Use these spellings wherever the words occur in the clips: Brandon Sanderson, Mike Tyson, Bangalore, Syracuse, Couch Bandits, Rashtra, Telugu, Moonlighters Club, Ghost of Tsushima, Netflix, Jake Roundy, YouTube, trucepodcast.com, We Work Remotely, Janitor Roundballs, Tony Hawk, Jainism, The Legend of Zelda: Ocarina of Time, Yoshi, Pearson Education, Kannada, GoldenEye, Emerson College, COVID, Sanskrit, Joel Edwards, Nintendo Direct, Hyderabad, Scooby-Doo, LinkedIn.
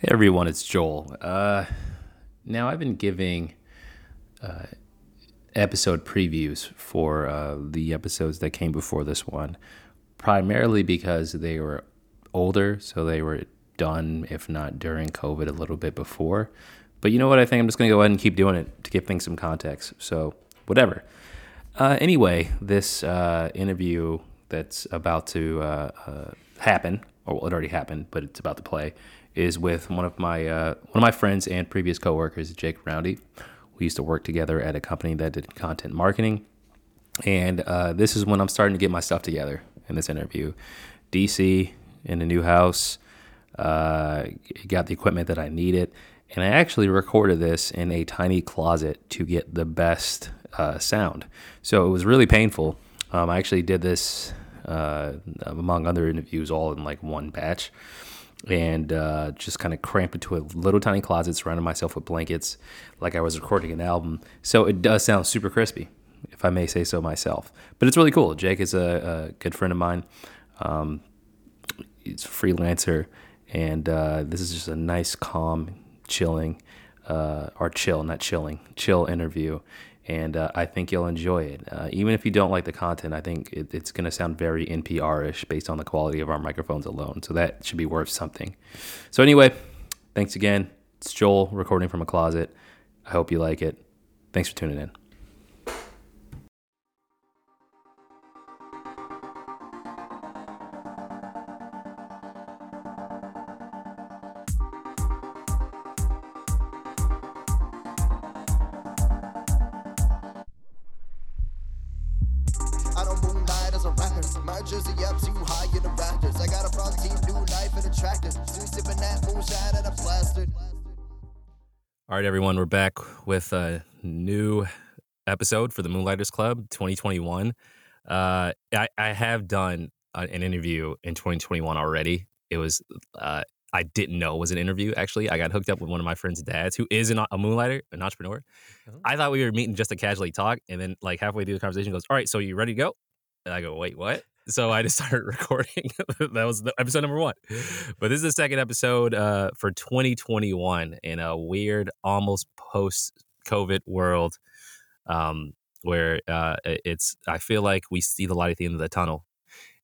Hey everyone, it's Joel. Now I've been giving episode previews for the episodes that came before this one, primarily because they were older, so they were done, if not during COVID, a little bit before. But you know what? I think I'm just going to go ahead and keep doing it to give things some context. So whatever. Anyway, this interview that's about to happen, or well, it already happened, but it's about to play, is with one of my friends and previous coworkers, Jake Roundy. We used to work together at a company that did content marketing, and this is when I'm starting to get my stuff together. In this interview, DC in a new house, got the equipment that I needed, and I actually recorded this in a tiny closet to get the best sound. So it was really painful. I actually did this among other interviews all in like one batch. And just kind of cramped into a little tiny closet, surrounded myself with blankets like I was recording an album. So it does sound super crispy, if I may say so myself. But it's really cool. Jake is a good friend of mine. He's a freelancer. And this is just a nice, calm, chill interview. And I think you'll enjoy it. Even if you don't like the content, I think it's going to sound very NPR-ish based on the quality of our microphones alone. So that should be worth something. So anyway, thanks again. It's Joel recording from a closet. I hope you like it. Thanks for tuning in. All right, everyone, we're back with a new episode for the Moonlighters Club 2021. I have done an interview in 2021 already. It was, I didn't know it was an interview, actually. I got hooked up with one of my friend's dads who is a moonlighter, an entrepreneur. Oh. I thought we were meeting just to casually talk. And then like halfway through the conversation goes, all right, so you ready to go? And I go, wait, what? So I just started recording. That was episode number 1. But this is the second episode for 2021 in a weird, almost post-COVID world where I feel like we see the light at the end of the tunnel.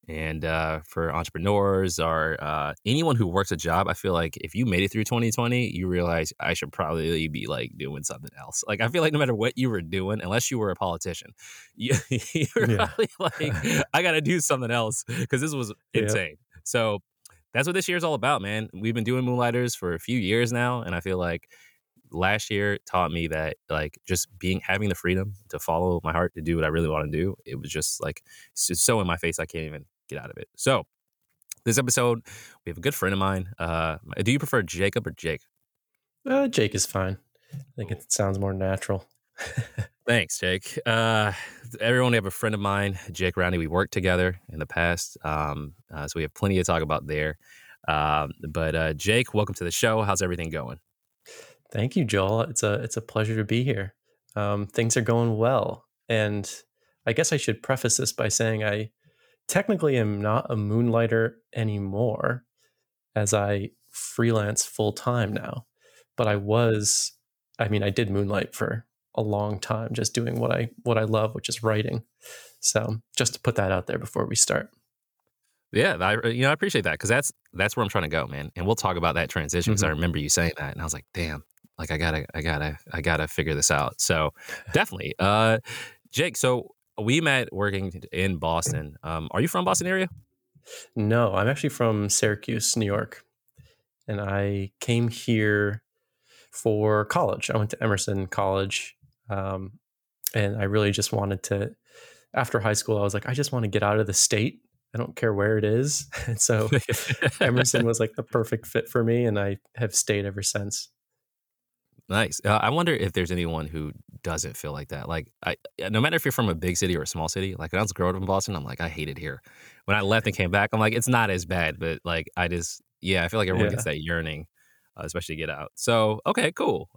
And for entrepreneurs or anyone who works a job, I feel like if you made it through 2020, you realize I should probably be like doing something else. Like, I feel like no matter what you were doing, unless you were a politician, you were probably like, I got to do something else because this was insane. Yeah. So that's what this year's all about, man. We've been doing Moonlighters for a few years now. And I feel like last year taught me that like just having the freedom to follow my heart, to do what I really want to do. It was just like, it's just so in my face, I can't even get out of it. So this episode, we have a good friend of mine. Do you prefer Jacob or Jake? Jake is fine. I think it sounds more natural. Thanks, Jake. Everyone, we have a friend of mine, Jake Roundy. We worked together in the past, so we have plenty to talk about there. But Jake, welcome to the show. How's everything going? Thank you, Joel. It's a pleasure to be here. Things are going well, and I guess I should preface this by saying I technically am not a moonlighter anymore as I freelance full time now, but I did moonlight for a long time, just doing what I love, which is writing. So just to put that out there before we start. Yeah, I appreciate that because that's where I'm trying to go, man. And we'll talk about that transition because I remember you saying that, and I was like, damn, like I gotta figure this out. So definitely, Jake. So we met working in Boston. Are you from Boston area? No, I'm actually from Syracuse, New York. And I came here for college. I went to Emerson College. And I really just wanted to, after high school, I was like, I just want to get out of the state. I don't care where it is. And so Emerson was like the perfect fit for me. And I have stayed ever since. Nice. I wonder if there's anyone who doesn't feel like that. Like, no matter if you're from a big city or a small city, like when I was growing up in Boston, I'm like, I hate it here. When I left and came back, I'm like, it's not as bad. But like, I feel like everyone gets that yearning, especially to get out. So, okay, cool.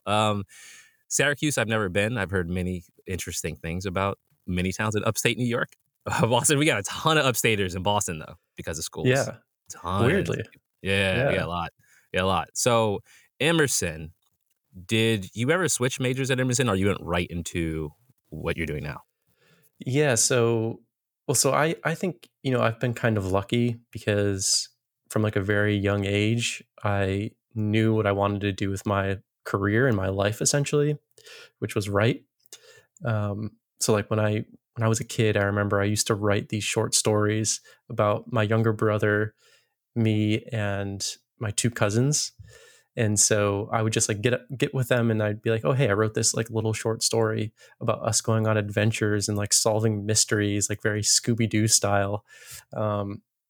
Syracuse, I've never been. I've heard many interesting things about many towns in upstate New York. Boston, we got a ton of upstaters in Boston, though, because of schools. Yeah. Weirdly. Yeah, we got a lot. Yeah, a lot. So Emerson, did you ever switch majors at Emerson, or you went right into what you're doing now? Yeah. So I think, you know, I've been kind of lucky because from like a very young age, I knew what I wanted to do with my career and my life essentially, which was write. So like when I was a kid, I remember I used to write these short stories about my younger brother, me, and my two cousins. And so I would just like get with them and I'd be like, oh, hey, I wrote this like little short story about us going on adventures and like solving mysteries, like very Scooby-Doo style.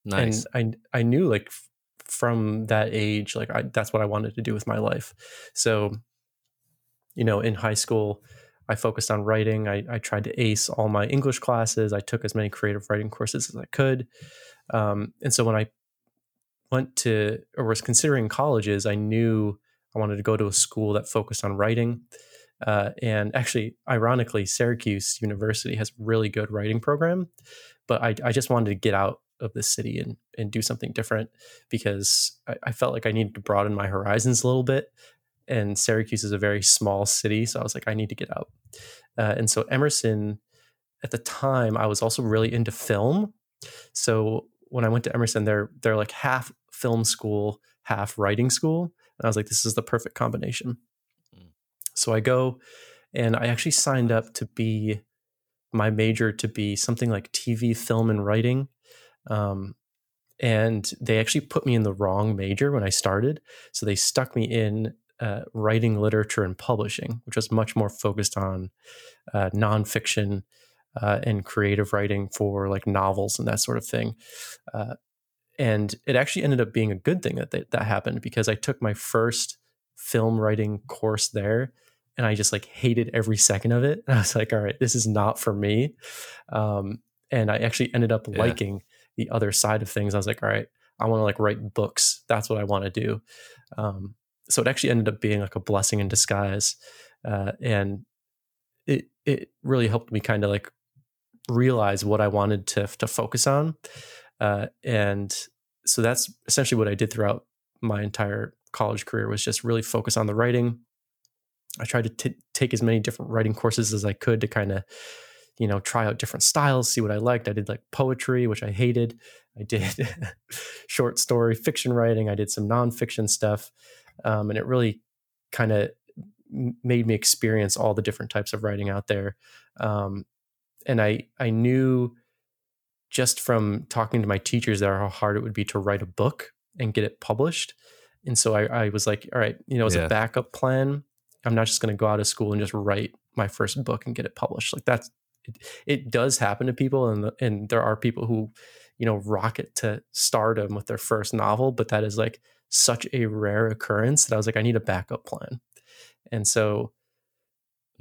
Nice. And I knew like from that age, like that's what I wanted to do with my life. So, you know, in high school, I focused on writing. I tried to ace all my English classes. I took as many creative writing courses as I could. And so when I went to or was considering colleges, I knew I wanted to go to a school that focused on writing. And actually, ironically, Syracuse University has a really good writing program. But I just wanted to get out of the city and do something different because I felt like I needed to broaden my horizons a little bit. And Syracuse is a very small city. So I was like, I need to get out. And so Emerson, at the time, I was also really into film. So when I went to Emerson, they're like half film school, half writing school. And I was like, this is the perfect combination. Mm. So I go and I actually signed up to be my major to be something like TV, film, and writing. And they actually put me in the wrong major when I started. So they stuck me in writing, literature, and publishing, which was much more focused on nonfiction and creative writing for like novels and that sort of thing. And it actually ended up being a good thing that that happened because I took my first film writing course there and I just like hated every second of it. And I was like, all right, this is not for me. And I actually ended up liking the other side of things. I was like, all right, I want to like write books. That's what I want to do. So it actually ended up being like a blessing in disguise. And it really helped me kind of like realize what I wanted to focus on. And so that's essentially what I did throughout my entire college career was just really focus on the writing. I tried to take as many different writing courses as I could to kind of, you know, try out different styles, see what I liked. I did like poetry, which I hated. I did short story, fiction writing. I did some nonfiction stuff. And it really kind of made me experience all the different types of writing out there. And I knew just from talking to my teachers there how hard it would be to write a book and get it published. And so I was like, all right, you know, as a backup plan, I'm not just going to go out of school and just write my first book and get it published. Like that's, it does happen to people. And there are people who, you know, rocket to stardom with their first novel, but that is like such a rare occurrence that I was like, I need a backup plan. And so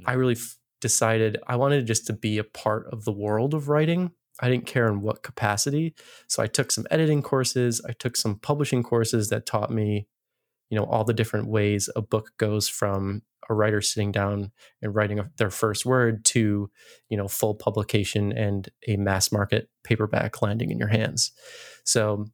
I really decided I wanted just to be a part of the world of writing. I didn't care in what capacity. So I took some editing courses. I took some publishing courses that taught me, you know, all the different ways a book goes from a writer sitting down and writing their first word to, you know, full publication and a mass market paperback landing in your hands. So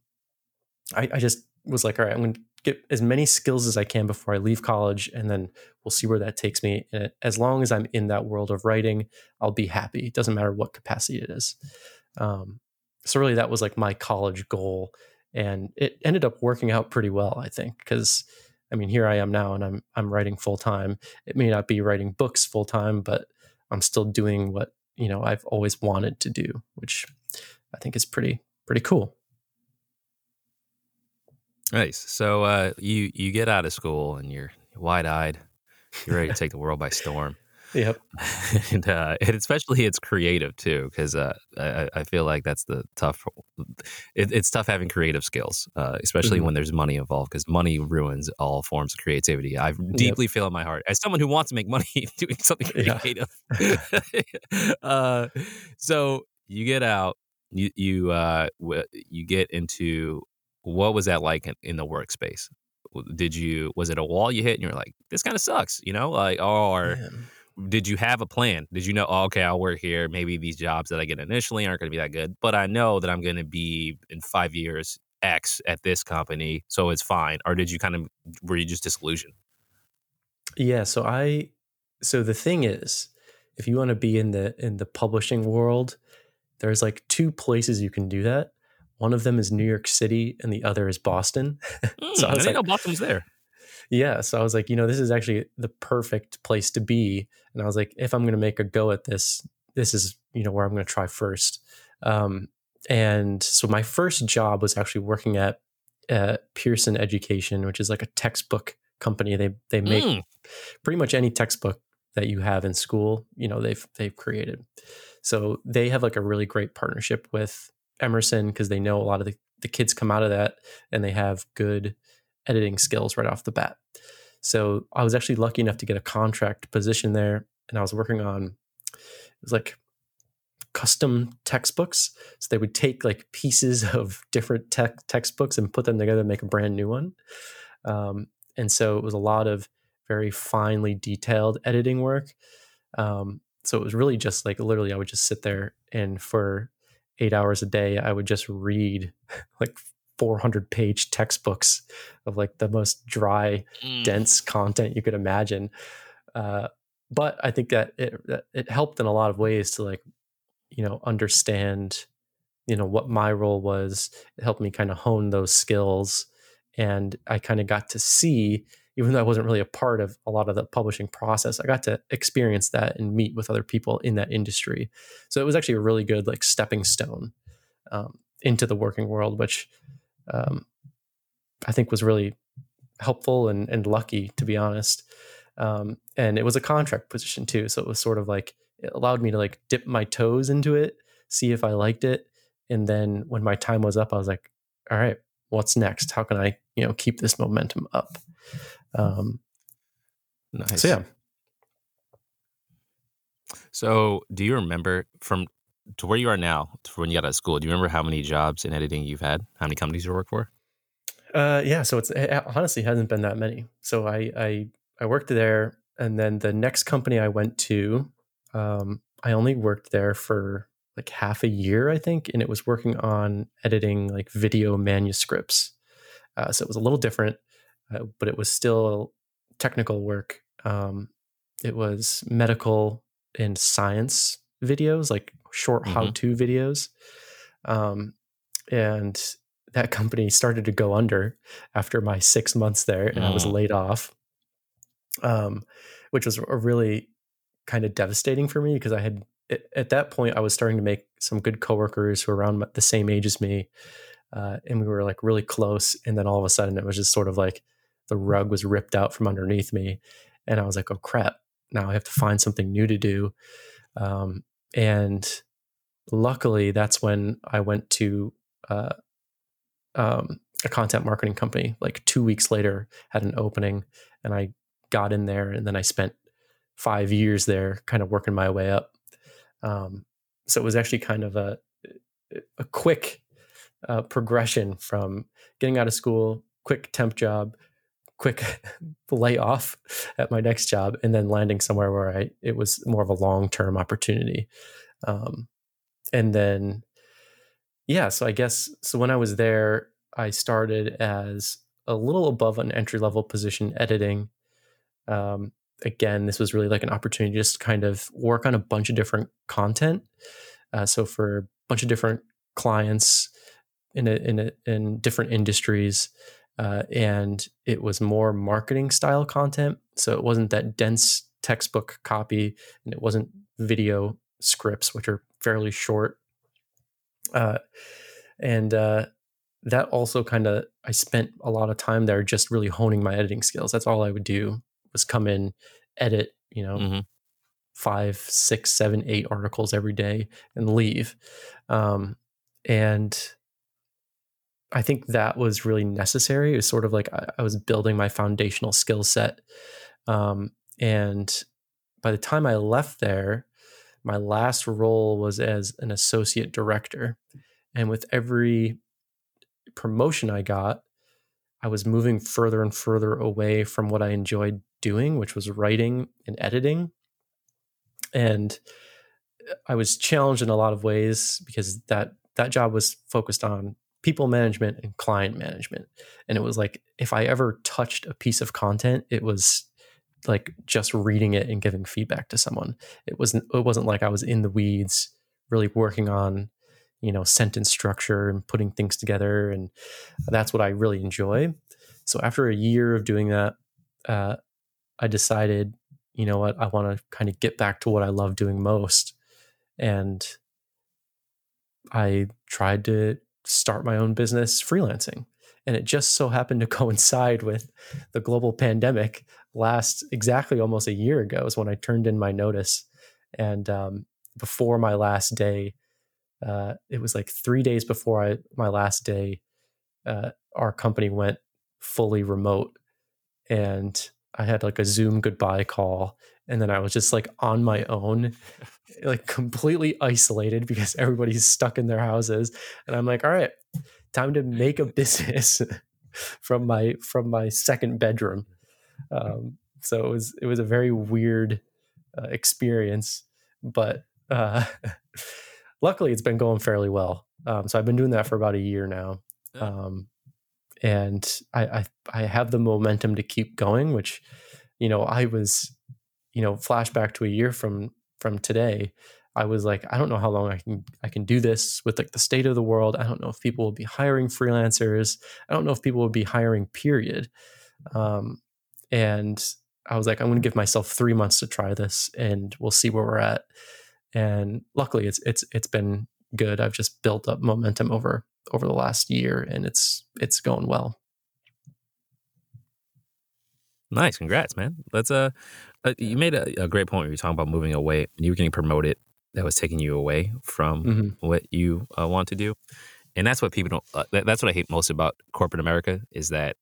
I just was like, all right, I'm going to get as many skills as I can before I leave college, and then we'll see where that takes me. And as long as I'm in that world of writing, I'll be happy. It doesn't matter what capacity it is. So really that was like my college goal, and it ended up working out pretty well, I think, because I mean, here I am now and I'm writing full time. It may not be writing books full time, but I'm still doing what, you know, I've always wanted to do, which I think is pretty cool. Nice. So you get out of school and you're wide-eyed. You're ready to take the world by storm. Yep. And especially it's creative too, because I feel like that's the tough. It's tough having creative skills, especially when there's money involved, because money ruins all forms of creativity. I deeply feel in my heart as someone who wants to make money doing something creative. So you get out, you get into. What was that like in the workspace? Was it a wall you hit and you're like, this kind of sucks, you know? Like, or did you have a plan? Did you know, oh, okay, I'll work here. Maybe these jobs that I get initially aren't going to be that good, but I know that I'm going to be in 5 years X at this company, so it's fine? Or did you kind of, were you just disillusioned? Yeah. So the thing is, if you want to be in the publishing world, there's like two places you can do that. One of them is New York City and the other is Boston. So I didn't know Boston was there. Yeah. So I was like, this is actually the perfect place to be. And I was like, if I'm going to make a go at this, this is, where I'm going to try first. And so my first job was actually working at Pearson Education, which is like a textbook company. They make pretty much any textbook that you have in school, they've created. So they have like a really great partnership with Emerson because they know a lot of the kids come out of that and they have good editing skills right off the bat. So I was actually lucky enough to get a contract position there, and I was working on, it was like custom textbooks. So they would take like pieces of different textbooks and put them together and make a brand new one. And so it was a lot of very finely detailed editing work. So it was really just like, literally, I would just sit there and for 8 hours a day, I would just read like 400-page textbooks of like the most dry, dense content you could imagine. But I think that it helped in a lot of ways to like, understand, what my role was. It helped me kind of hone those skills. And I kind of got to see, even though I wasn't really a part of a lot of the publishing process, I got to experience that and meet with other people in that industry. So it was actually a really good like stepping stone into the working world, which I think was really helpful and lucky, to be honest. And it was a contract position too. So it was sort of like, it allowed me to like dip my toes into it, see if I liked it. And then when my time was up, I was like, all right, what's next? How can I, keep this momentum up? Nice. So, yeah. So do you remember from to where you are now, to when you got out of school, do you remember how many jobs in editing you've had? How many companies you worked for? Yeah. So it honestly hasn't been that many. So I worked there, and then the next company I went to, I only worked there for like half a year, I think. And it was working on editing like video manuscripts. So it was a little different, but it was still technical work. It was medical and science videos, like short how-to videos. And that company started to go under after my 6 months there, and I was laid off, which was a really kind of devastating for me because I had, at that point, I was starting to make some good coworkers who were around the same age as me. And we were like really close. And then all of a sudden it was just sort of like the rug was ripped out from underneath me. And I was like, oh crap, now I have to find something new to do. And luckily that's when I went to a content marketing company, like 2 weeks later had an opening, and I got in there, and then I spent 5 years there kind of working my way up. So it was actually kind of a quick progression from getting out of school, quick temp job, quick layoff at my next job, and then landing somewhere where it was more of a long-term opportunity. And then, yeah, so I guess, so when I was there, I started as a little above an entry-level position editing. Again, this was really like an opportunity just to kind of work on a bunch of different content. So for a bunch of different clients in different industries, and it was more marketing style content. So it wasn't that dense textbook copy, and it wasn't video scripts, which are fairly short. And that also kind of, I spent a lot of time there just really honing my editing skills. That's all I would do, was come in, edit, 5, 6, 7, 8 articles every day and leave. And I think that was really necessary. It was sort of like I was building my foundational skill set. And by the time I left there, my last role was as an associate director. And with every promotion I got, I was moving further and further away from what I enjoyed doing, which was writing and editing. And I was challenged in a lot of ways because that job was focused on people management and client management. And it was like, if I ever touched a piece of content, it was like just reading it and giving feedback to someone. It wasn't like I was in the weeds really working on, you know, sentence structure and putting things together. And that's what I really enjoy. So after a year of doing that, I decided, you know what, I want to kind of get back to what I love doing most. And I tried to start my own business freelancing. And it just so happened to coincide with the global pandemic exactly almost a year ago is when I turned in my notice. And before my last day, it was like 3 days before my last day, our company went fully remote. And I had like a Zoom goodbye call. And then I was just like on my own, like completely isolated because everybody's stuck in their houses. And I'm like, all right, time to make a business from my second bedroom. So it was a very weird experience, but luckily it's been going fairly well. So I've been doing that for about a year now. And I have the momentum to keep going, which, you know, I was, you know, flashback to a year from today, I was like, I don't know how long I can do this with like the state of the world. I don't know if people will be hiring freelancers. I don't know if people will be hiring, period. And I was like, I'm going to give myself 3 months to try this and we'll see where we're at. And luckily it's been good. I've just built up momentum over the last year and it's going well. Nice. Congrats, man. That's you made a great point when you were talking about moving away and you were getting promoted. That was taking you away from what you want to do. And that's what people don't, that's what I hate most about corporate America is that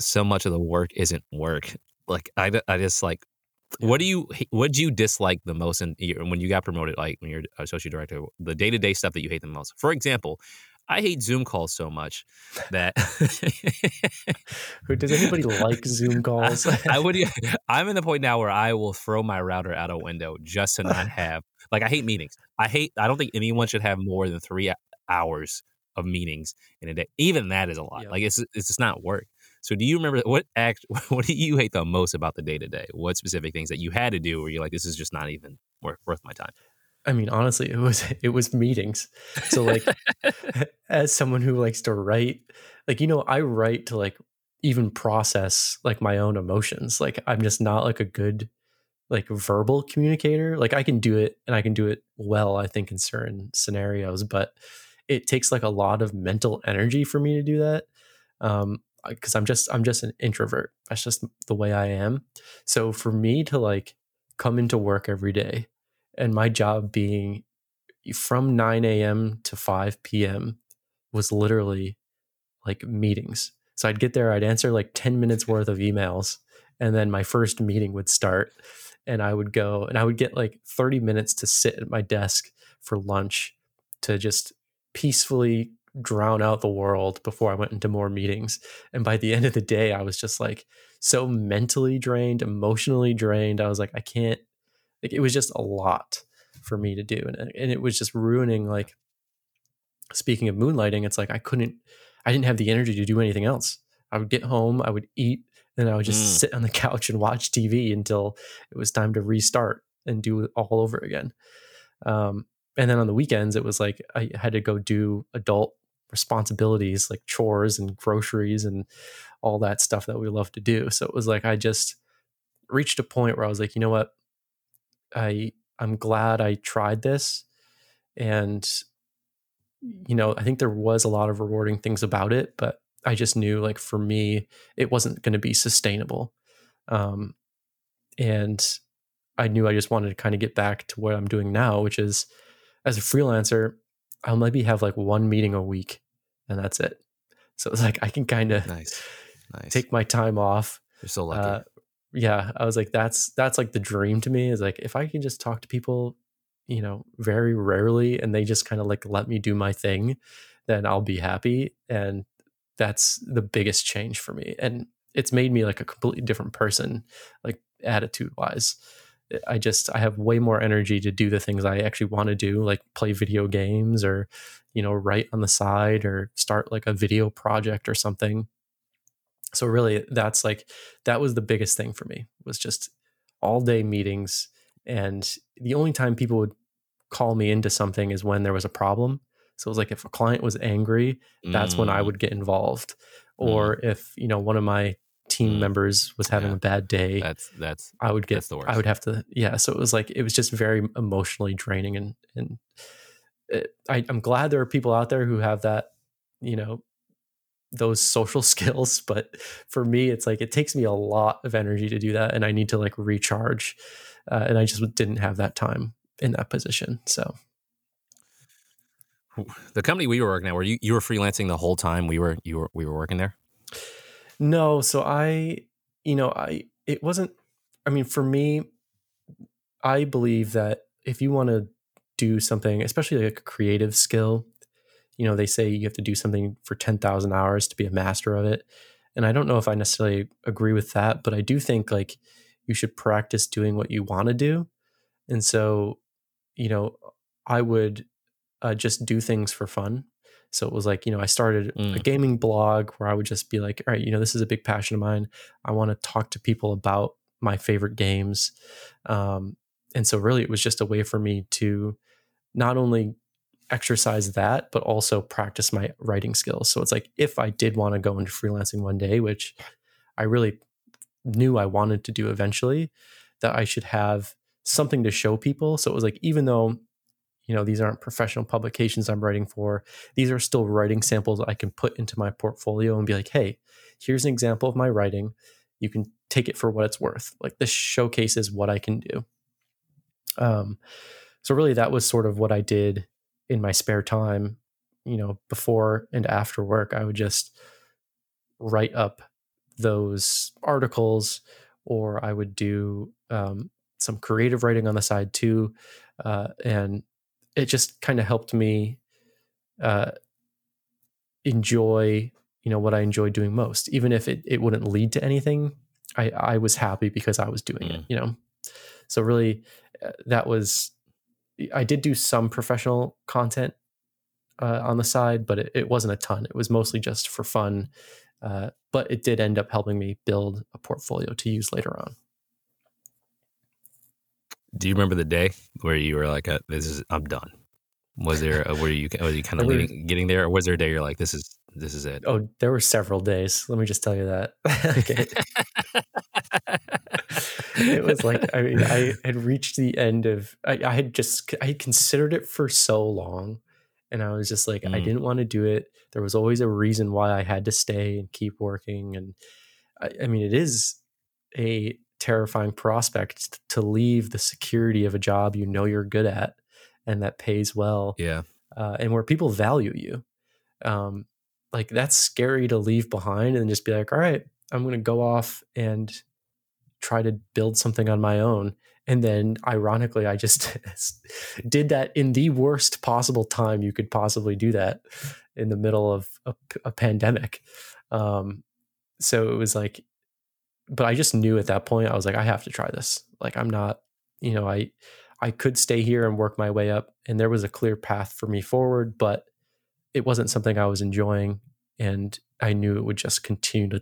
so much of the work isn't work. Like I just like, what do you dislike the most when you got promoted, like when you're associate director, the day-to-day stuff that you hate the most? For example, I hate Zoom calls so much that. Does anybody like Zoom calls? I'm in the point now where I will throw my router out a window just to not have. Like I hate meetings. I don't think anyone should have more than 3 hours of meetings in a day. Even that is a lot. Yeah. Like it's just not work. So do you remember what do you hate the most about the day to day? What specific things that you had to do where you're like, this is just not even worth my time? I mean, honestly, it was meetings. So like as someone who likes to write, like, you know, I write to like even process like my own emotions. Like I'm just not like a good like verbal communicator. Like I can do it and I can do it well, I think in certain scenarios, but it takes like a lot of mental energy for me to do that. Cause I'm just an introvert. That's just the way I am. So for me to like come into work every day, and my job being from 9 a.m. to 5 p.m. was literally like meetings. So I'd get there, I'd answer like 10 minutes worth of emails, and then my first meeting would start. And I would go and I would get like 30 minutes to sit at my desk for lunch to just peacefully drown out the world before I went into more meetings. And by the end of the day, I was just like so mentally drained, emotionally drained. I was like, I can't. Like it was just a lot for me to do. And it was just ruining, like, speaking of moonlighting, it's like I didn't have the energy to do anything else. I would get home, I would eat, and I would just sit on the couch and watch TV until it was time to restart and do it all over again. And then on the weekends, it was like I had to go do adult responsibilities like chores and groceries and all that stuff that we love to do. So it was like I just reached a point where I was like, you know what? I'm glad I tried this, and, you know, I think there was a lot of rewarding things about it, but I just knew, like, for me, it wasn't going to be sustainable. And I knew I just wanted to kind of get back to what I'm doing now, which is as a freelancer, I'll maybe have like one meeting a week and that's it. So it's like, I can kind of take my time off. You're so lucky. Yeah, I was like, that's like the dream to me, is like if I can just talk to people, you know, very rarely, and they just kind of like let me do my thing, then I'll be happy. And that's the biggest change for me. And it's made me like a completely different person, like attitude wise. I have way more energy to do the things I actually want to do, like play video games or, you know, write on the side or start like a video project or something. So really that's like, that was the biggest thing for me, was just all day meetings. And the only time people would call me into something is when there was a problem. So it was like, if a client was angry, that's when I would get involved. Or if, you know, one of my team members was having a bad day, that's the worst. I would have to, so it was like, it was just very emotionally draining. And I'm glad there are people out there who have that, you know, those social skills. But for me, it's like, it takes me a lot of energy to do that. And I need to like recharge. And I just didn't have that time in that position. So the company we were working at, you were freelancing the whole time we were working there? No. So for me, I believe that if you want to do something, especially like a creative skill, you know, they say you have to do something for 10,000 hours to be a master of it. And I don't know if I necessarily agree with that, but I do think like you should practice doing what you want to do. And so, you know, I would just do things for fun. So it was like, you know, I started a gaming blog where I would just be like, all right, you know, this is a big passion of mine. I want to talk to people about my favorite games. And so really it was just a way for me to not only exercise that, but also practice my writing skills. So it's like, if I did want to go into freelancing one day, which I really knew I wanted to do eventually, that I should have something to show people. So it was like, even though, you know, these aren't professional publications I'm writing for, these are still writing samples I can put into my portfolio and be like, hey, here's an example of my writing. You can take it for what it's worth. Like, this showcases what I can do. So really that was sort of what I did in my spare time, you know, before and after work. I would just write up those articles, or I would do some creative writing on the side too. And it just kind of helped me enjoy, you know, what I enjoy doing most. Even if it wouldn't lead to anything, I was happy because I was doing it, you know? So really I did do some professional content on the side, but it wasn't a ton. It was mostly just for fun. But it did end up helping me build a portfolio to use later on. Do you remember the day where you were like, I'm done? Was there were you kind of getting there, or was there a day you're like, this is it? Oh, there were several days. Let me just tell you that. It was like, I mean, I had reached the end of, I had considered it for so long, and I was just like, I didn't want to do it. There was always a reason why I had to stay and keep working. And I mean, it is a terrifying prospect to leave the security of a job you know you're good at and that pays well, and where people value you. Like, that's scary to leave behind and just be like, all right, I'm going to go off and try to build something on my own. And then ironically, I just did that in the worst possible time you could possibly do that, in the middle of a pandemic. So it was like, but I just knew at that point, I was like, I have to try this. Like, I'm not, you know, I could stay here and work my way up, and there was a clear path for me forward, but it wasn't something I was enjoying, and I knew it would just continue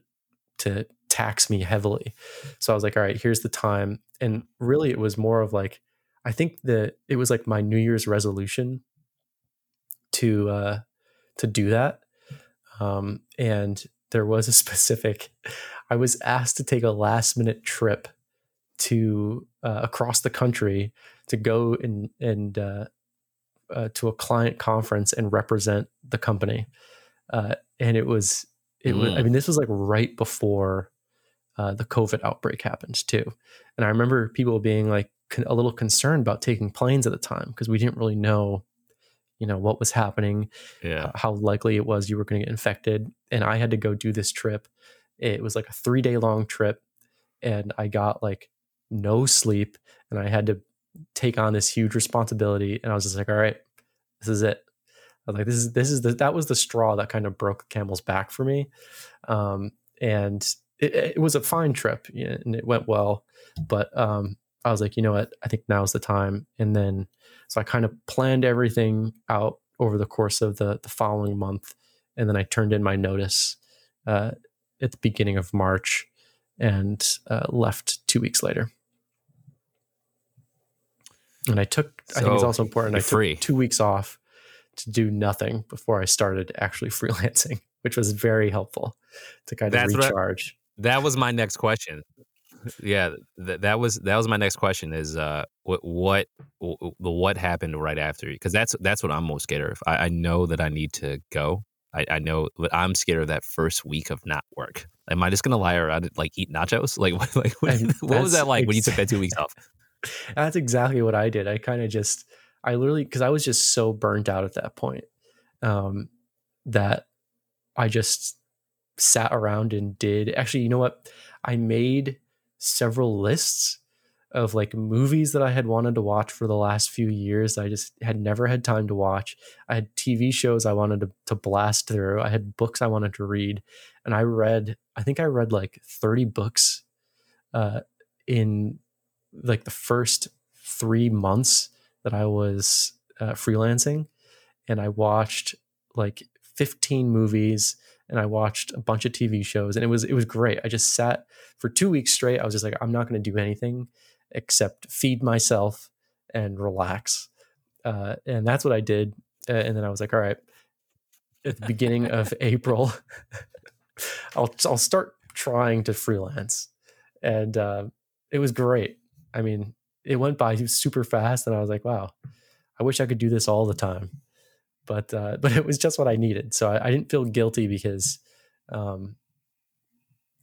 to tax me heavily. So I was like, all right, here's the time. And really it was more of like, I think that it was like my New Year's resolution to do that. And there was a specific, I was asked to take a last minute trip to across the country to go and to a client conference and represent the company. And it was, I mean, this was like right before the COVID outbreak happened too. And I remember people being like a little concerned about taking planes at the time, because we didn't really know, you know, what was happening, how likely it was you were going to get infected. And I had to go do this trip. It was like a 3-day long trip, and I got like no sleep, and I had to take on this huge responsibility. And I was just like, all right, this is it. I was like, that was the straw that kind of broke the camel's back for me. And it was a fine trip, and it went well, but I was like, you know what, I think now's the time. And then, so I kind of planned everything out over the course of the following month. And then I turned in my notice at the beginning of March and left 2 weeks later. And I took, I think it's also important, I took 2 weeks off to do nothing before I started actually freelancing, which was very helpful to kind of recharge. That was my next question. Yeah, that was my next question is what happened right after? Because that's what I'm most scared of. I know that I need to go. I know, but I'm scared of that first week of not work. Am I just gonna lie around like eat nachos? What was that like when you took that 2 weeks off? That's exactly what I did. I literally because I was just so burnt out at that point that I just sat around and did. Actually, you know what? I made several lists of like movies that I had wanted to watch for the last few years. I just had never had time to watch. I had TV shows I wanted to blast through. I had books I wanted to read. And I read like 30 books in like the first 3 months that I was freelancing. And I watched like 15 movies and I watched a bunch of TV shows, and it was great. I just sat for 2 weeks straight. I was just like, I'm not going to do anything except feed myself and relax. And that's what I did. And then I was like, all right, at the beginning of April, I'll start trying to freelance. And it was great. I mean, it went by super fast, and I was like, wow, I wish I could do this all the time. But it was just what I needed. So I didn't feel guilty because,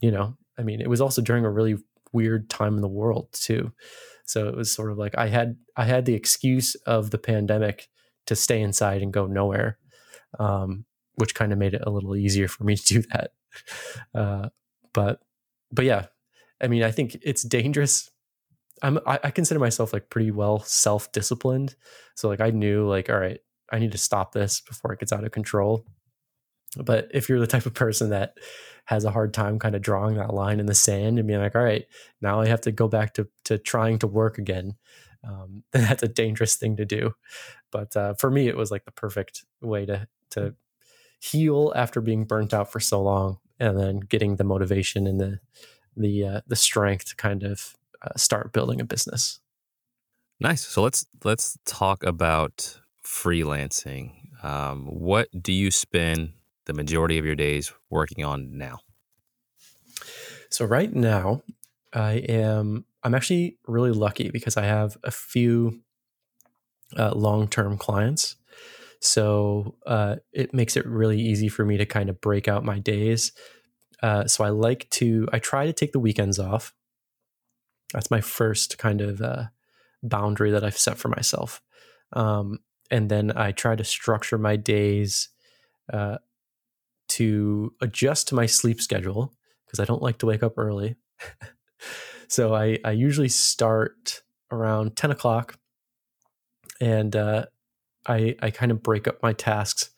it was also during a really weird time in the world too. So it was sort of like I had the excuse of the pandemic to stay inside and go nowhere, which kind of made it a little easier for me to do that. But yeah, I mean, I think it's dangerous. I consider myself like pretty well self-disciplined. So like I knew like, all right, I need to stop this before it gets out of control. But if you're the type of person that has a hard time kind of drawing that line in the sand and being like, all right, now I have to go back to trying to work again, then that's a dangerous thing to do. But for me, it was like the perfect way to heal after being burnt out for so long, and then getting the motivation and the strength to kind of start building a business. Nice. So let's talk about freelancing. What do you spend the majority of your days working on now? So right now I'm actually really lucky because I have a few long-term clients. So it makes it really easy for me to kind of break out my days. So I try to take the weekends off. That's my first kind of boundary that I've set for myself. And then I try to structure my days to adjust to my sleep schedule because I don't like to wake up early. So I usually start around 10 o'clock and I kind of break up my tasks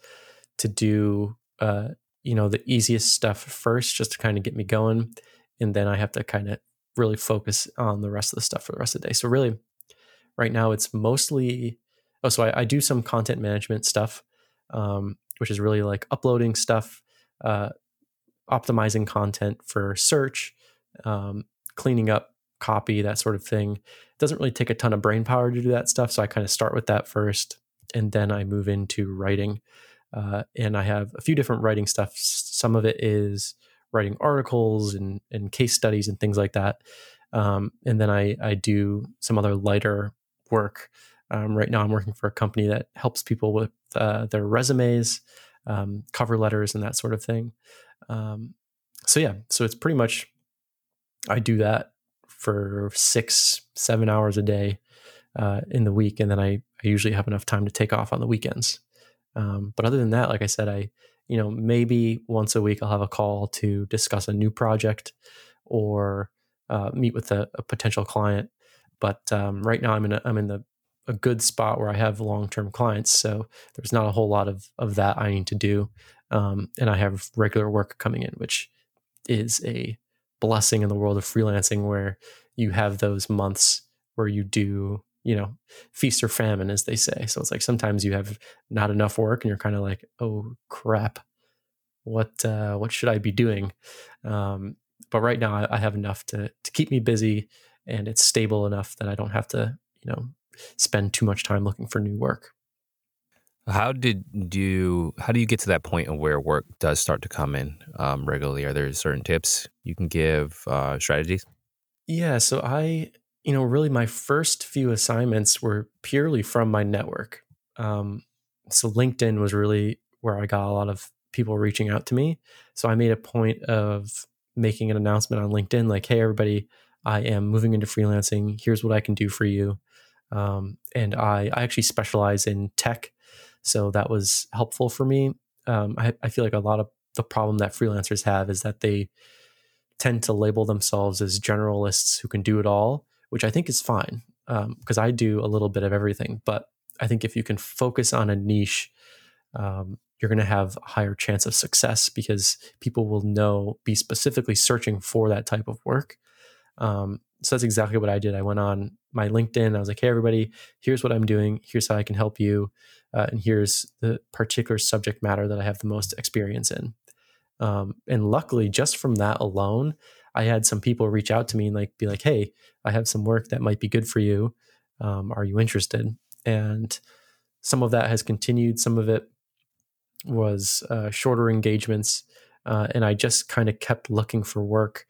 to do, the easiest stuff first just to kind of get me going. And then I have to kind of really focus on the rest of the stuff for the rest of the day. So really right now it's mostly... Oh, so I do some content management stuff, which is really like uploading stuff, optimizing content for search, cleaning up copy, that sort of thing. It doesn't really take a ton of brain power to do that stuff. So I kind of start with that first, and then I move into writing. And I have a few different writing stuff. Some of it is writing articles and case studies and things like that. And then I do some other lighter work. Right now I'm working for a company that helps people with their resumes, cover letters, and that sort of thing. So it's pretty much, I do that for 6-7 hours a day in the week. And then I usually have enough time to take off on the weekends. But other than that, like I said, I maybe once a week I'll have a call to discuss a new project or meet with a potential client. But right now I'm in a good spot where I have long-term clients. So there's not a whole lot of that I need to do. And I have regular work coming in, which is a blessing in the world of freelancing, where you have those months where you do, you know, feast or famine, as they say. So it's like sometimes you have not enough work and you're kind of like, oh crap, what should I be doing? But right now I have enough to keep me busy, and it's stable enough that I don't have to, you know, spend too much time looking for new work. How do you get to that point of where work does start to come in regularly? Are there certain tips you can give, strategies? Yeah, so I, you know, really my first few assignments were purely from my network. So LinkedIn was really where I got a lot of people reaching out to me. So I made a point of making an announcement on LinkedIn, like, hey, everybody, I am moving into freelancing. Here's what I can do for you. And I actually specialize in tech. So that was helpful for me. I feel like a lot of the problem that freelancers have is that they tend to label themselves as generalists who can do it all, which I think is fine, because I do a little bit of everything. But I think if you can focus on a niche, you're going to have a higher chance of success because people will be specifically searching for that type of work. So that's exactly what I did. I went on my LinkedIn. I was like, hey, everybody, here's what I'm doing. Here's how I can help you. And here's the particular subject matter that I have the most experience in. And luckily, just from that alone, I had some people reach out to me and like be like, hey, I have some work that might be good for you. Are you interested? And some of that has continued. Some of it was shorter engagements. And I just kind of kept looking for work.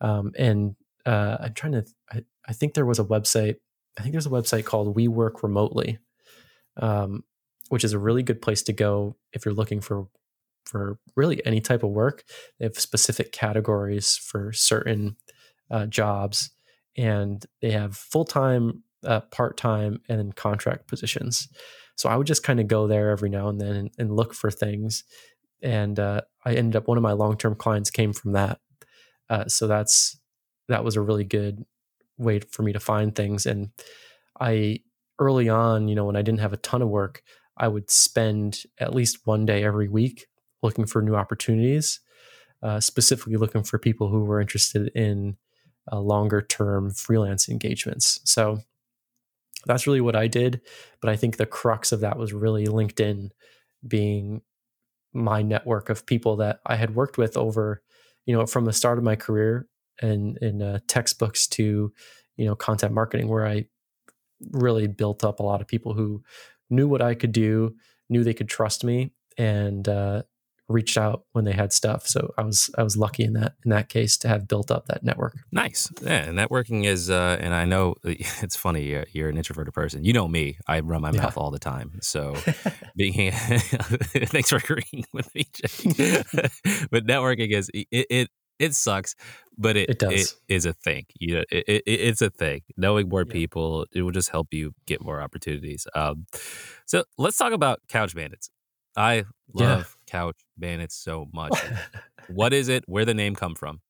I think there was a website. I think there's a website called We Work Remotely, which is a really good place to go if you're looking for really any type of work. They have specific categories for certain jobs, and they have full-time, part-time, and then contract positions. So I would just kind of go there every now and then and look for things. And I ended up, one of my long-term clients came from that. So that was a really good way for me to find things. And I, early on, you know, when I didn't have a ton of work, I would spend at least one day every week looking for new opportunities, specifically looking for people who were interested in longer term freelance engagements. So that's really what I did. But I think the crux of that was really LinkedIn being my network of people that I had worked with over, you know, from the start of my career and in textbooks to, you know, content marketing, where I really built up a lot of people who knew what I could do, knew they could trust me, and reached out when they had stuff. So I was lucky in that case to have built up that network. Nice. Yeah, and networking is, and I know it's funny, you're an introverted person. You know me, I run my mouth all the time. So thanks for agreeing with me, Jake. But networking is, it sucks, but it is a thing. You know, it's a thing. Knowing more people, it will just help you get more opportunities. So let's talk about Couch Bandits. I love Couch Bandits so much. What is it? Where the name come from?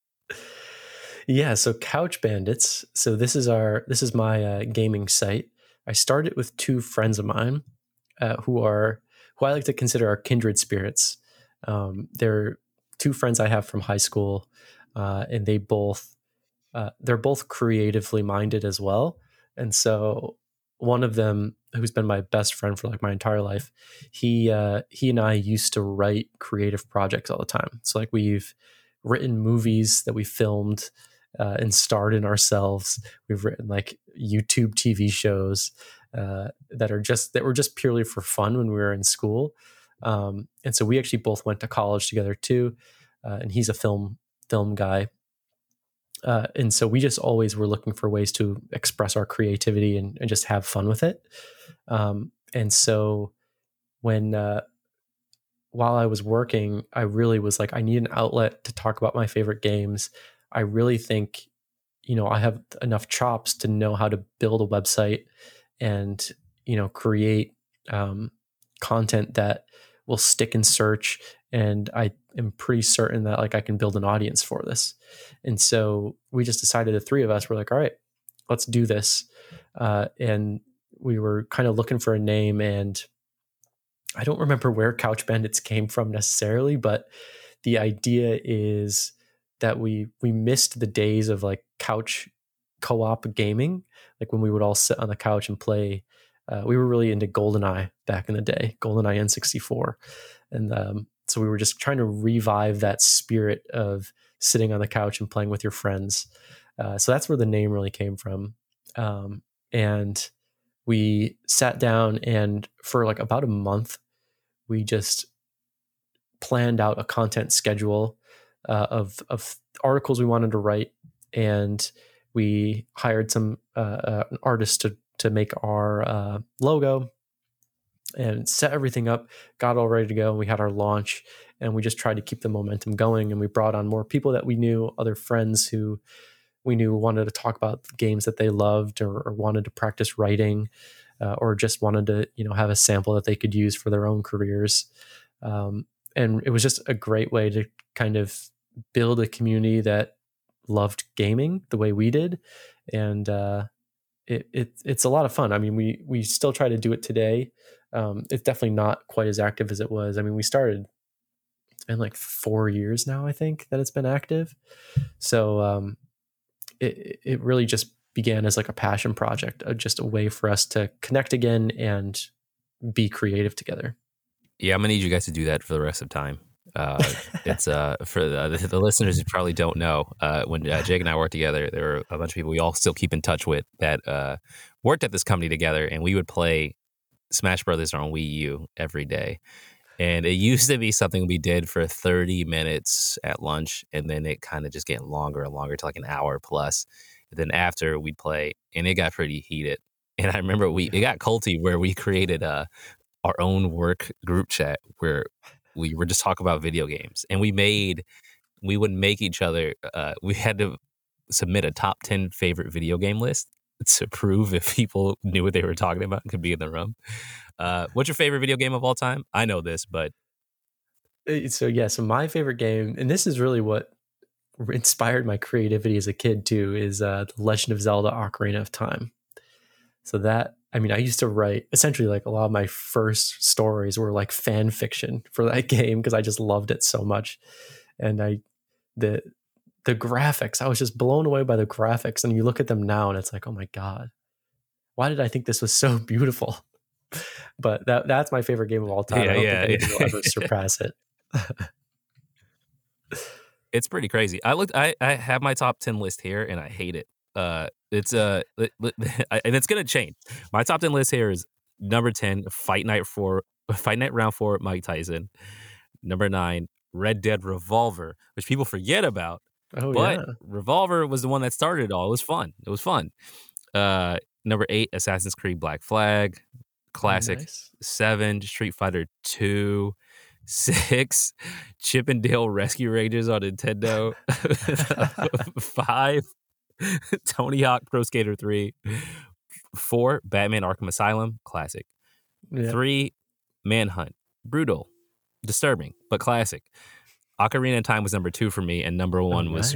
Yeah, so Couch Bandits. So this is my gaming site. I started with two friends of mine who I like to consider our kindred spirits. They're two friends I have from high school, and they're both creatively minded as well. And so one of them, who's been my best friend for like my entire life, he and I used to write creative projects all the time. So like we've written movies that we filmed and starred in ourselves. We've written like YouTube TV shows that were just purely for fun when we were in school. And so we actually both went to college together too. And he's a film guy. And so we just always were looking for ways to express our creativity and just have fun with it. And so when, while I was working, I really was like, I need an outlet to talk about my favorite games. I really think, you know, I have enough chops to know how to build a website and, you know, create, content that will stick in search, and I am pretty certain that like I can build an audience for this. And so we just decided, the three of us were like, all right, let's do this. And we were kind of looking for a name, and I don't remember where Couch Bandits came from necessarily, but the idea is that we missed the days of like couch co-op gaming, like when we would all sit on the couch and play. We were really into GoldenEye back in the day, GoldenEye N64. And so we were just trying to revive that spirit of sitting on the couch and playing with your friends. So that's where the name really came from. And we sat down and for like about a month, we just planned out a content schedule of articles we wanted to write. And we hired some an artist to make our logo and set everything up, got all ready to go. And we had our launch and we just tried to keep the momentum going. And we brought on more people that we knew, other friends who we knew wanted to talk about games that they loved or wanted to practice writing or just wanted to, you know, have a sample that they could use for their own careers. And it was just a great way to kind of build a community that loved gaming the way we did. And it's a lot of fun. I mean, we still try to do it today. It's definitely not quite as active as it was. I mean, we started, it's been like 4 years now, I think, that it's been active. So it really just began as like a passion project, just a way for us to connect again and be creative together. Yeah, I'm going to need you guys to do that for the rest of time. It's for the listeners who probably don't know, when Jake and I worked together, there were a bunch of people we all still keep in touch with that worked at this company together, and we would play Smash Brothers on Wii U every day. And it used to be something we did for 30 minutes at lunch, and then it kind of just getting longer and longer to like an hour plus. And then after we'd play, and it got pretty heated. And I remember it got culty where we created our own work group chat where we were just talking about video games, and we would make each other. We had to submit a top 10 favorite video game list to prove if people knew what they were talking about and could be in the room. What's your favorite video game of all time? I know this, but so my favorite game, and this is really what inspired my creativity as a kid too, is The Legend of Zelda: Ocarina of Time. So that, I mean, I used to write essentially like a lot of my first stories were like fan fiction for that game because I just loved it so much. And the graphics, I was just blown away by the graphics. And you look at them now and it's like, oh my God, why did I think this was so beautiful? But that's my favorite game of all time. Yeah, I don't think anyone will ever surpass it. It's pretty crazy. I have my top 10 list here and I hate it. And it's gonna change. My top 10 list here is number 10, Fight Night Round 4, Mike Tyson. Number 9, Red Dead Revolver, which people forget about. Revolver was the one that started it all. It was fun. Number 8, Assassin's Creed Black Flag, classic. Oh, nice. 7, Street Fighter 2. 6, Chip and Dale Rescue Rangers on Nintendo. 5. Tony Hawk Pro Skater 3. 4, Batman Arkham Asylum, classic. Yeah. 3, Manhunt, brutal, disturbing, but classic. Ocarina of Time was number 2 for me, and number 1 was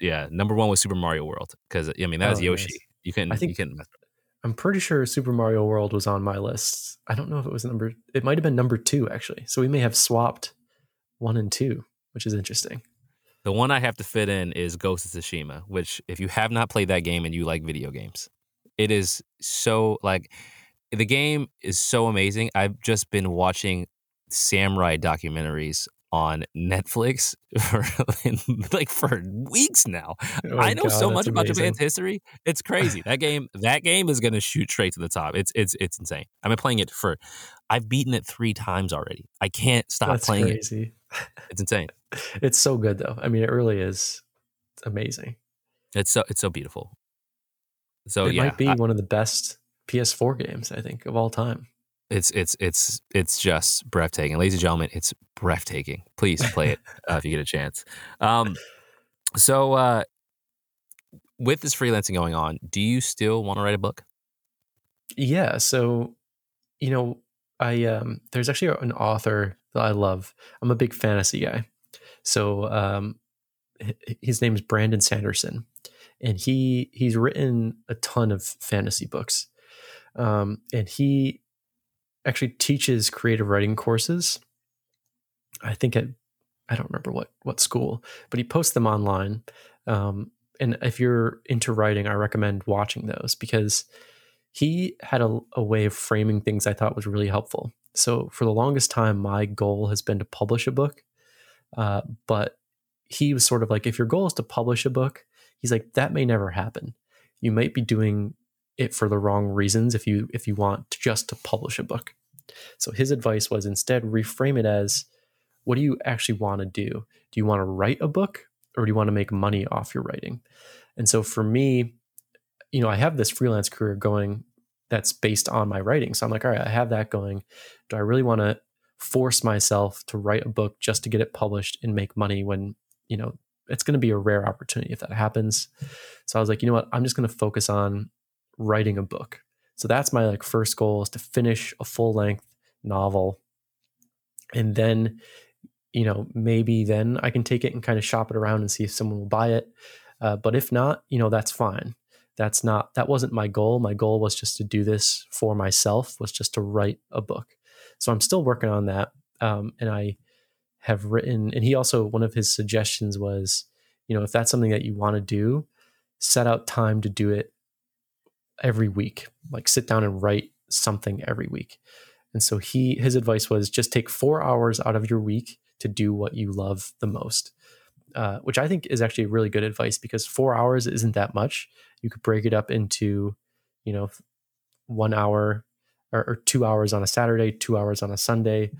nice. Number 1 was Super Mario World, because I mean that was Yoshi. Nice. You couldn't mess with it. I'm pretty sure Super Mario World was on my list. I don't know if it was it might have been number 2 actually. So we may have swapped 1 and 2, which is interesting. The one I have to fit in is Ghost of Tsushima, which if you have not played that game and you like video games, it is so the game is so amazing. I've just been watching samurai documentaries on Netflix for weeks now. Oh, I know so much about Japan's history. It's crazy. That game is going to shoot straight to the top. It's insane. I've been playing it I've beaten it 3 times already. I can't stop playing crazy. It's insane. It's so good though. I mean, it really is amazing. It's so beautiful. So it might be one of the best PS4 games, I think, of all time. It's just breathtaking. Ladies and gentlemen, it's breathtaking. Please play it if you get a chance. So with this freelancing going on, do you still want to write a book? Yeah. So, you know, there's actually an author that I love. I'm a big fantasy guy. So his name is Brandon Sanderson, and he's written a ton of fantasy books. And he actually teaches creative writing courses. I think I don't remember what school, but he posts them online. And if you're into writing, I recommend watching those, because he had a way of framing things I thought was really helpful. So for the longest time, my goal has been to publish a book. But he was sort of like, if your goal is to publish a book, he's like, that may never happen. You might be doing it for the wrong reasons if you want just to publish a book. So his advice was instead reframe it as, what do you actually want to do? Do you want to write a book, or do you want to make money off your writing? And so for me, you know, I have this freelance career going that's based on my writing. So I'm like, all right, I have that going. Do I really want to force myself to write a book just to get it published and make money when, you know, it's going to be a rare opportunity if that happens? So I was like, you know what, I'm just going to focus on writing a book. So that's my like first goal, is to finish a full length novel. And then, you know, maybe then I can take it and kind of shop it around and see if someone will buy it. But if not, you know, that's fine. That wasn't my goal. My goal was just to do this for myself, was just to write a book. So I'm still working on that. And I have written, and he also, one of his suggestions was, you know, if that's something that you want to do, set out time to do it every week, like sit down and write something every week. And so his advice was just take 4 hours out of your week to do what you love the most, which I think is actually really good advice, because 4 hours isn't that much. You could break it up into, you know, 1 hour or 2 hours on a Saturday, 2 hours on a Sunday,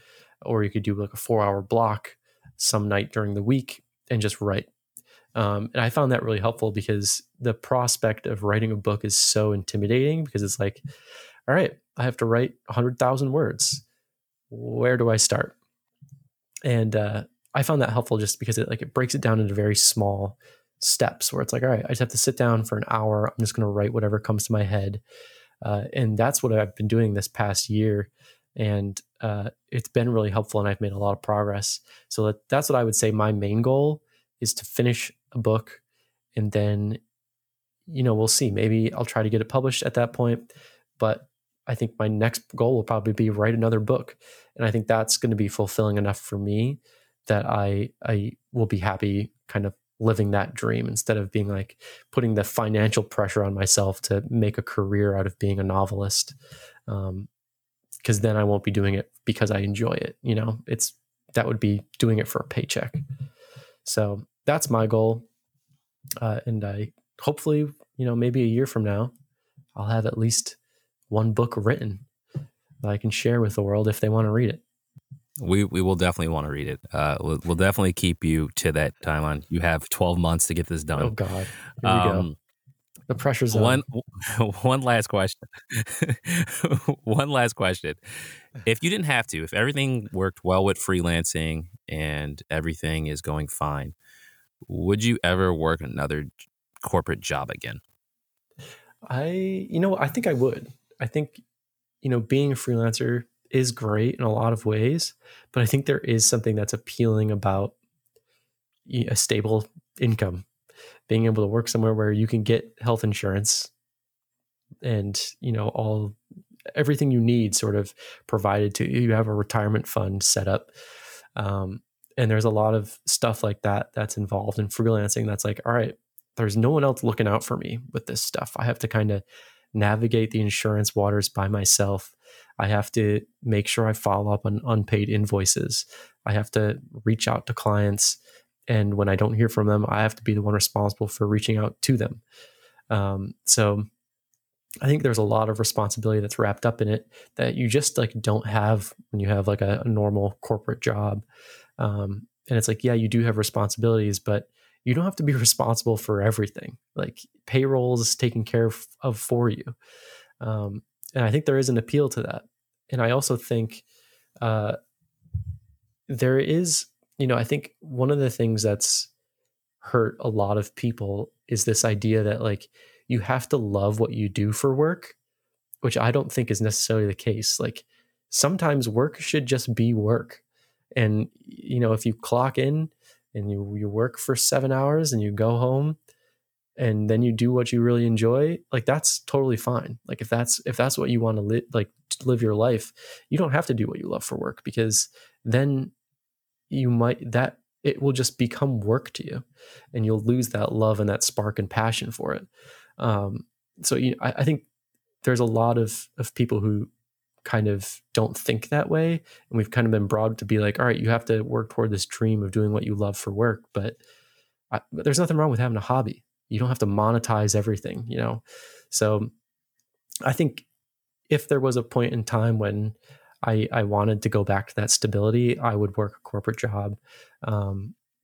or you could do like a 4 hour block some night during the week and just write. And I found that really helpful, because the prospect of writing a book is so intimidating, because it's like, all right, I have to write 100,000 words. Where do I start? And I found that helpful, just because it breaks it down into very small steps, where it's like, all right, I just have to sit down for an hour. I'm just going to write whatever comes to my head. And that's what I've been doing this past year. And it's been really helpful, and I've made a lot of progress. So that's what I would say my main goal is, to finish a book. And then, you know, we'll see. Maybe I'll try to get it published at that point. But I think my next goal will probably be write another book. And I think that's going to be fulfilling enough for me that I will be happy kind of living that dream, instead of being like putting the financial pressure on myself to make a career out of being a novelist. Because then I won't be doing it because I enjoy it. You know, that would be doing it for a paycheck. So that's my goal. And I hopefully, you know, maybe a year from now, I'll have at least one book written that I can share with the world if they want to read it. We will definitely want to read it. We'll definitely keep you to that timeline. You have 12 months to get this done. Oh God, here we go. The pressure's on. One last question. One last question. If you didn't have to, if everything worked well with freelancing and everything is going fine, would you ever work another corporate job again? I think I would. I think, you know, being a freelancer is great in a lot of ways, but I think there is something that's appealing about a stable income, being able to work somewhere where you can get health insurance and, you know, everything you need sort of provided to you. You have a retirement fund set up. And there's a lot of stuff like that that's involved in freelancing. That's like, all right, there's no one else looking out for me with this stuff. I have to kind of navigate the insurance waters by myself. I have to make sure I follow up on unpaid invoices. I have to reach out to clients. And when I don't hear from them, I have to be the one responsible for reaching out to them. So I think there's a lot of responsibility that's wrapped up in it that you just like don't have when you have like a normal corporate job. And it's like, yeah, you do have responsibilities, but you don't have to be responsible for everything. Like payroll is taken care of for you. And I think there is an appeal to that. And I also think there is, you know, I think one of the things that's hurt a lot of people is this idea that like you have to love what you do for work, which I don't think is necessarily the case. Like sometimes work should just be work. And, you know, if you clock in and you work for 7 hours and you go home and then you do what you really enjoy, like that's totally fine. Like if that's what you want to live your life, you don't have to do what you love for work, because then you might, that it will just become work to you, and you'll lose that love and that spark and passion for it. So you know, I think there's a lot of people who kind of don't think that way. And we've kind of been brought to be like, all right, you have to work toward this dream of doing what you love for work. But there's nothing wrong with having a hobby. You don't have to monetize everything, you know? So I think if there was a point in time when I wanted to go back to that stability, I would work a corporate job.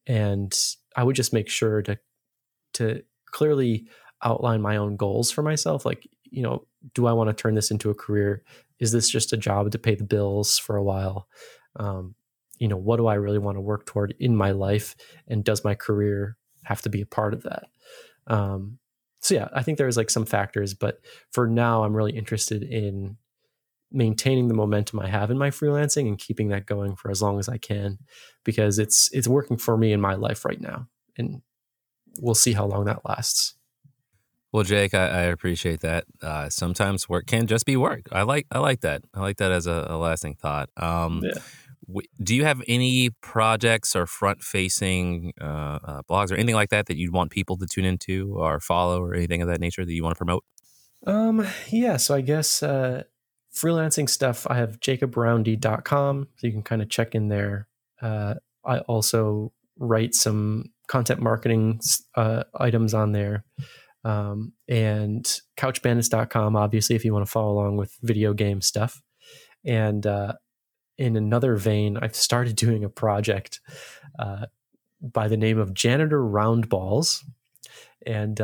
And I would just make sure to clearly outline my own goals for myself. Like, you know, do I want to turn this into a career? Is this just a job to pay the bills for a while? You know, what do I really want to work toward in my life? And does my career have to be a part of that? So yeah, I think there's like some factors, but for now I'm really interested in maintaining the momentum I have in my freelancing and keeping that going for as long as I can, because it's working for me in my life right now. And we'll see how long that lasts. Well, Jake, I appreciate that. Sometimes work can just be work. I like that. I like that as a lasting thought. Do you have any projects or front-facing blogs or anything like that that you'd want people to tune into or follow or anything of that nature that you want to promote? Yeah, so I guess freelancing stuff, I have jacobroundy.com, so you can kind of check in there. I also write some content marketing items on there. And couchbandits.com, obviously, if you want to follow along with video game stuff. And in another vein, I've started doing a project by the name of Janitor Roundballs. And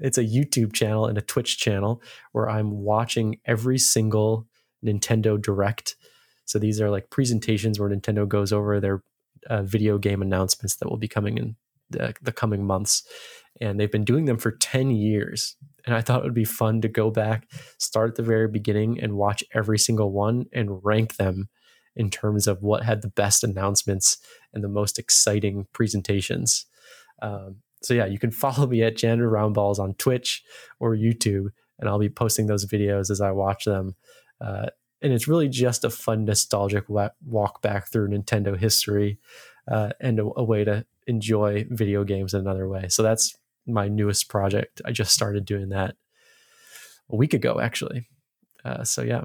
it's a YouTube channel and a Twitch channel where I'm watching every single Nintendo Direct. So these are like presentations where Nintendo goes over their video game announcements that will be coming in the coming months. And they've been doing them for 10 years. And I thought it would be fun to go back, start at the very beginning and watch every single one and rank them in terms of what had the best announcements and the most exciting presentations. So yeah, you can follow me at Janitor Roundballs on Twitch or YouTube, and I'll be posting those videos as I watch them. And it's really just a fun, nostalgic walk back through Nintendo history and a way to enjoy video games in another way. So that's my newest project. I just started doing that a week ago, actually. So yeah.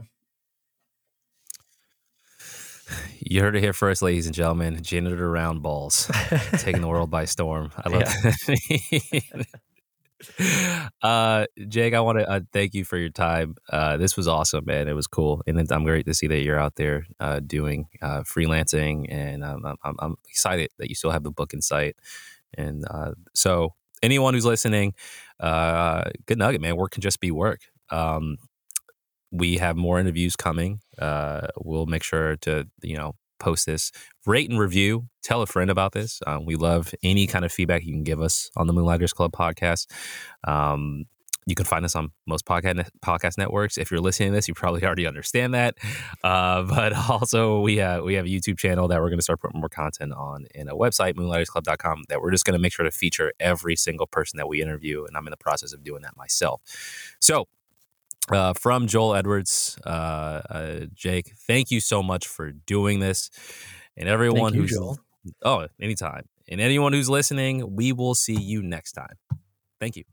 You heard it here first, ladies and gentlemen. Janitor Roundballs taking the world by storm. I love that. Jake, I want to thank you for your time. This was awesome, man. It was cool, and I'm great to see that you're out there doing freelancing, and I'm excited that you still have the book in sight. And so anyone who's listening, good nugget, man. Work can just be work. We have more interviews coming. We'll make sure to, you know, post this, rate and review, tell a friend about this. We love any kind of feedback you can give us on the Moonlighters Club podcast. You can find us on most podcast networks. If you're listening to this, you probably already understand that. But also we have a YouTube channel that we're going to start putting more content on, and a website, moonlightersclub.com, that we're just going to make sure to feature every single person that we interview. And I'm in the process of doing that myself. So, from Joel Edwards, Jake, thank you so much for doing this. And everyone who's Joel. Oh, anytime. And anyone who's listening, we will see you next time. Thank you.